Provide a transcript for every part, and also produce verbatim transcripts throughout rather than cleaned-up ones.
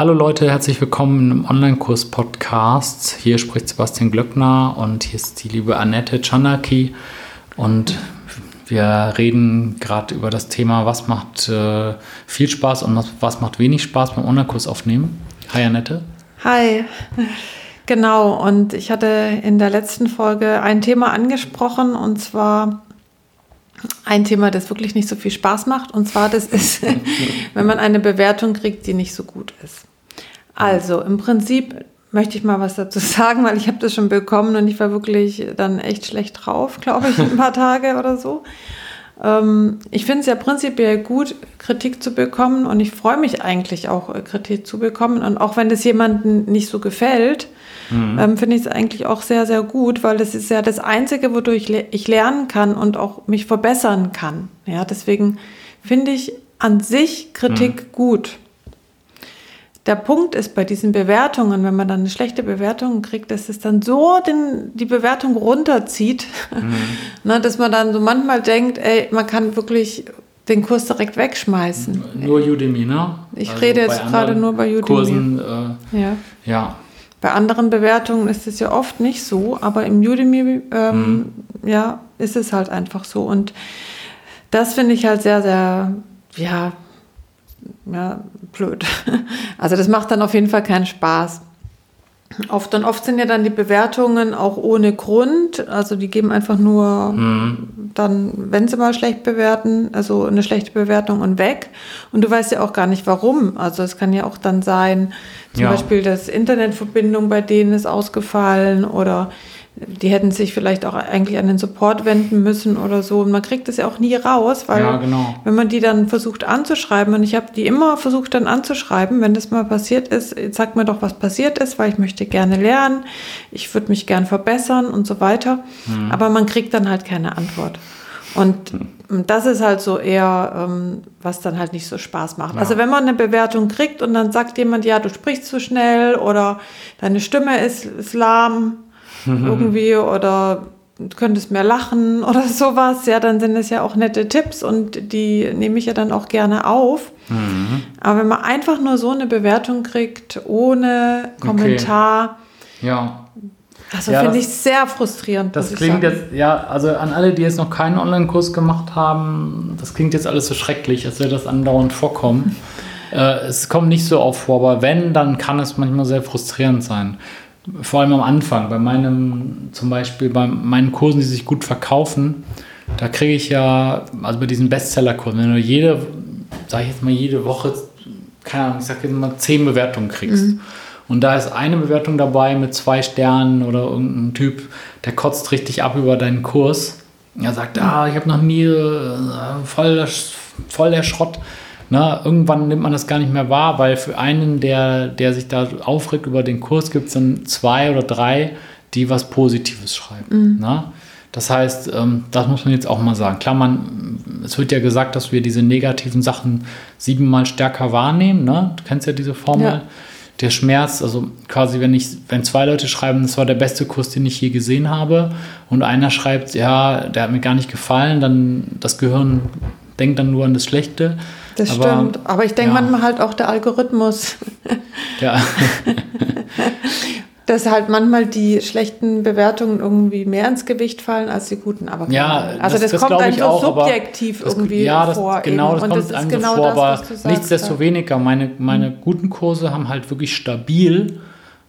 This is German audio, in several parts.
Hallo Leute, herzlich willkommen im Online-Kurs-Podcast. Hier spricht Sebastian Glöckner und hier ist die liebe Annette Czannacki. Und wir reden gerade über das Thema, was macht äh, viel Spaß und was, was macht wenig Spaß beim Online-Kurs aufnehmen. Hi Annette. Hi. Genau, und ich hatte in der letzten Folge ein Thema angesprochen, und zwar ein Thema, das wirklich nicht so viel Spaß macht, und zwar das ist, wenn man eine Bewertung kriegt, die nicht so gut ist. Also im Prinzip möchte ich mal was dazu sagen, weil ich habe das schon bekommen und ich war wirklich dann echt schlecht drauf, glaube ich, ein paar Tage oder so. Ähm, ich finde es ja prinzipiell gut, Kritik zu bekommen, und ich freue mich eigentlich auch, Kritik zu bekommen, und auch wenn es jemandem nicht so gefällt, mhm. ähm, finde ich es eigentlich auch sehr, sehr gut, weil das ist ja das Einzige, wodurch le- ich lernen kann und auch mich verbessern kann. Ja, deswegen finde ich an sich Kritik mhm. gut. Der Punkt ist bei diesen Bewertungen, wenn man dann eine schlechte Bewertung kriegt, dass es dann so den, die Bewertung runterzieht, mhm. ne, dass man dann so manchmal denkt, ey, man kann wirklich den Kurs direkt wegschmeißen. Nur Udemy, ne? Ich also rede jetzt gerade nur bei Udemy. Kursen, äh, ja. ja. Bei anderen Bewertungen ist es ja oft nicht so, aber im Udemy ähm, mhm. ja, ist es halt einfach so. Und das finde ich halt sehr, sehr, ja, ja, blöd. Also das macht dann auf jeden Fall keinen Spaß. Oft und oft sind ja dann die Bewertungen auch ohne Grund. Also die geben einfach nur mhm. dann, wenn sie mal schlecht bewerten, also eine schlechte Bewertung und weg. Und du weißt ja auch gar nicht, warum. Also es kann ja auch dann sein, zum ja. Beispiel, dass Internetverbindung bei denen ist ausgefallen oder die hätten sich vielleicht auch eigentlich an den Support wenden müssen oder so. Und man kriegt das ja auch nie raus, weil ja, genau. wenn man die dann versucht anzuschreiben, und ich habe die immer versucht dann anzuschreiben, wenn das mal passiert ist, sag mir doch, was passiert ist, weil ich möchte gerne lernen, ich würde mich gern verbessern und so weiter. Mhm. Aber man kriegt dann halt keine Antwort. Und mhm. das ist halt so eher, was dann halt nicht so Spaß macht. Ja. Also wenn man eine Bewertung kriegt und dann sagt jemand, ja, du sprichst zu schnell oder deine Stimme ist, ist lahm, irgendwie, oder du könntest mehr lachen oder sowas, ja, dann sind es ja auch nette Tipps und die nehme ich ja dann auch gerne auf. Mhm. Aber wenn man einfach nur so eine Bewertung kriegt, ohne Kommentar, okay. ja. also ja, finde ich sehr frustrierend. Das klingt sagen. jetzt, ja, also an alle, die jetzt noch keinen Online-Kurs gemacht haben, das klingt jetzt alles so schrecklich, als wäre das andauernd vorkommen. äh, es kommt nicht so oft vor, aber wenn, dann kann es manchmal sehr frustrierend sein. Vor allem am Anfang, bei meinem, zum Beispiel bei meinen Kursen, die sich gut verkaufen, da kriege ich ja, also bei diesen Bestseller-Kursen, wenn du jede, sag ich jetzt mal, jede Woche, keine Ahnung, ich sag jetzt mal, zehn Bewertungen kriegst. Mhm. Und da ist eine Bewertung dabei mit zwei Sternen oder irgendein Typ, der kotzt richtig ab über deinen Kurs. Er sagt, mhm. ah, ich habe noch nie, äh, voll, voll der Schrott. Na, irgendwann nimmt man das gar nicht mehr wahr, weil für einen, der, der sich da aufregt über den Kurs, gibt es dann zwei oder drei, die was Positives schreiben. Mhm. Na? Das heißt, ähm, das muss man jetzt auch mal sagen. Klar, man, es wird ja gesagt, dass wir diese negativen Sachen siebenmal stärker wahrnehmen. Ne? Du kennst ja diese Formel. Ja. Der Schmerz, also quasi, wenn ich, wenn zwei Leute schreiben, das war der beste Kurs, den ich je gesehen habe, und einer schreibt, ja, der hat mir gar nicht gefallen, dann das Gehirn denkt dann nur an das Schlechte. Das aber, stimmt, aber ich denke ja. manchmal halt auch der Algorithmus. Ja. Dass halt manchmal die schlechten Bewertungen irgendwie mehr ins Gewicht fallen als die guten. Aber ja, also das, das, das kommt einfach auch, subjektiv das, irgendwie ja, das, vor. Genau, das eben. kommt einfach genau vor, das, aber sagst, nichtsdestoweniger. Meine, meine guten Kurse haben halt wirklich stabil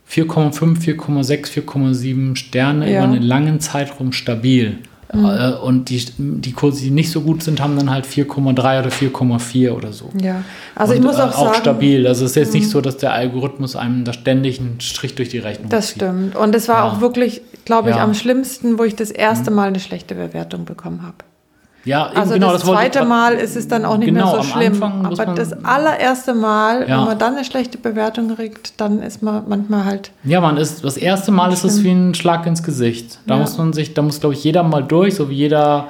vier Komma fünf, vier Komma sechs, vier Komma sieben Sterne ja. über einen langen Zeitraum stabil. Mhm. Und die, die Kurse, die nicht so gut sind, haben dann halt vier Komma drei oder vier Komma vier oder so. Ja, also und ich muss auch, auch sagen... auch stabil. Also es ist jetzt nicht so, dass der Algorithmus einem da ständig einen Strich durch die Rechnung zieht. Das stimmt. Und es war ja. auch wirklich, glaube ich, ja. am schlimmsten, wo ich das erste Mal eine schlechte Bewertung bekommen habe. Ja, eben, also genau, das zweite das Mal ist es dann auch nicht genau, mehr so schlimm. Aber man, das allererste Mal, ja. wenn man dann eine schlechte Bewertung kriegt, dann ist man manchmal halt... Ja, man ist das erste Mal ist es wie ein Schlag ins Gesicht. Da ja. muss man sich, da muss, glaube ich, jeder mal durch, so wie jeder,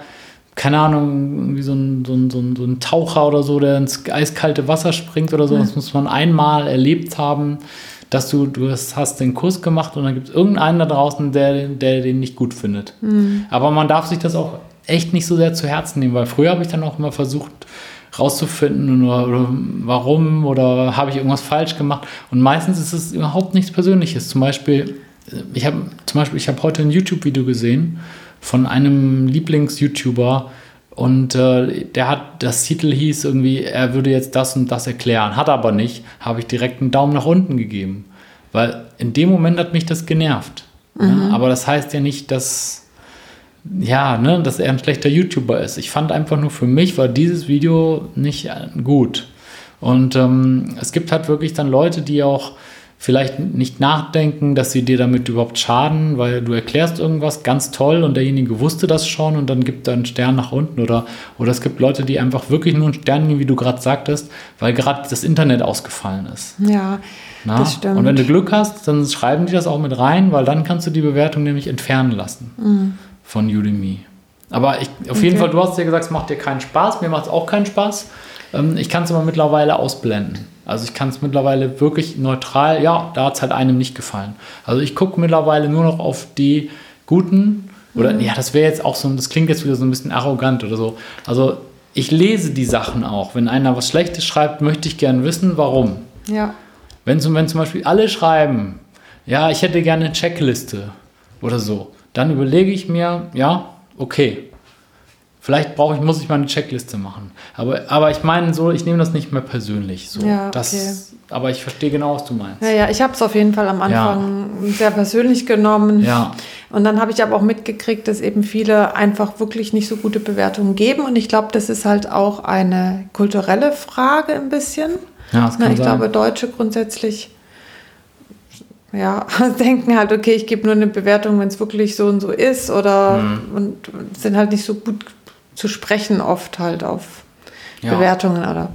keine Ahnung, wie so ein, so ein, so ein, so ein Taucher oder so, der ins eiskalte Wasser springt oder so. Ja. Das muss man einmal erlebt haben, dass du, du hast den Kurs gemacht und dann gibt es irgendeinen da draußen, der, der den nicht gut findet. Mhm. Aber man darf sich das auch echt nicht so sehr zu Herzen nehmen, weil früher habe ich dann auch immer versucht, rauszufinden oder, oder warum oder habe ich irgendwas falsch gemacht. Und meistens ist es überhaupt nichts Persönliches. Zum Beispiel, ich habe zum Beispiel, ich habe heute ein YouTube-Video gesehen von einem Lieblings-YouTuber und äh, der hat, das Titel hieß irgendwie, er würde jetzt das und das erklären, hat aber nicht, habe ich direkt einen Daumen nach unten gegeben. Weil in dem Moment hat mich das genervt. Mhm. Ja, aber das heißt ja nicht, dass, ja, ne, dass er ein schlechter YouTuber ist. Ich fand einfach nur, für mich war dieses Video nicht gut. Und ähm, es gibt halt wirklich dann Leute, die auch vielleicht nicht nachdenken, dass sie dir damit überhaupt schaden, weil du erklärst irgendwas ganz toll und derjenige wusste das schon und dann gibt er einen Stern nach unten. Oder, oder es gibt Leute, die einfach wirklich nur einen Stern geben, wie du gerade sagtest, weil gerade das Internet ausgefallen ist. Ja, na? Das stimmt. Und wenn du Glück hast, dann schreiben die das auch mit rein, weil dann kannst du die Bewertung nämlich entfernen lassen mhm. von Udemy. Aber ich, auf okay. jeden Fall, du hast ja gesagt, es macht dir keinen Spaß, mir macht es auch keinen Spaß. Ich kann es aber mittlerweile ausblenden. Also ich kann es mittlerweile wirklich neutral, ja, da hat es halt einem nicht gefallen. Also ich gucke mittlerweile nur noch auf die guten, oder mhm. ja, das wäre jetzt auch so, das klingt jetzt wieder so ein bisschen arrogant oder so. Also ich lese die Sachen auch. Wenn einer was Schlechtes schreibt, möchte ich gerne wissen, warum. Ja. Wenn zum, wenn zum Beispiel alle schreiben, ja, ich hätte gerne eine Checkliste oder so, dann überlege ich mir, ja, okay. Vielleicht brauche ich, muss ich mal eine Checkliste machen. Aber, aber ich meine so, ich nehme das nicht mehr persönlich. So. Ja, okay. Das, aber ich verstehe genau, was du meinst. Ja, ja, ich habe es auf jeden Fall am Anfang ja. sehr persönlich genommen. Ja. Und dann habe ich aber auch mitgekriegt, dass eben viele einfach wirklich nicht so gute Bewertungen geben. Und ich glaube, das ist halt auch eine kulturelle Frage ein bisschen. Ja, das kann ich sein. Glaube, Deutsche grundsätzlich ja, denken halt, okay, ich gebe nur eine Bewertung, wenn es wirklich so und so ist. Oder mhm. und sind halt nicht so gut zu sprechen oft halt auf ja. Bewertungen oder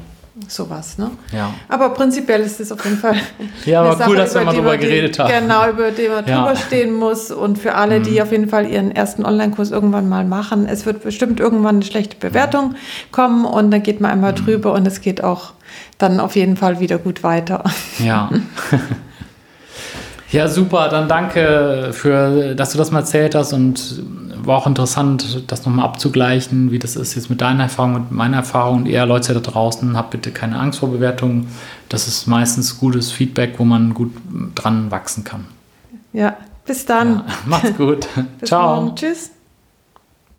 sowas, ne? Ja. Aber prinzipiell ist es auf jeden Fall ja, aber eine Sache, cool, dass wir mal drüber geredet haben. Genau, über die man ja. drüber stehen muss und für alle, mhm. die auf jeden Fall ihren ersten Online-Kurs irgendwann mal machen, es wird bestimmt irgendwann eine schlechte Bewertung mhm. kommen und dann geht man einmal mhm. drüber und es geht auch dann auf jeden Fall wieder gut weiter. Ja. Ja, super, dann danke, für, dass du das mal erzählt hast und war auch interessant, das nochmal abzugleichen, wie das ist jetzt mit deiner Erfahrung, mit meiner Erfahrung und eher Leute da draußen, habt bitte keine Angst vor Bewertungen, das ist meistens gutes Feedback, wo man gut dran wachsen kann. Ja, bis dann. Ja, macht's gut. Ciao. Morgen. Tschüss.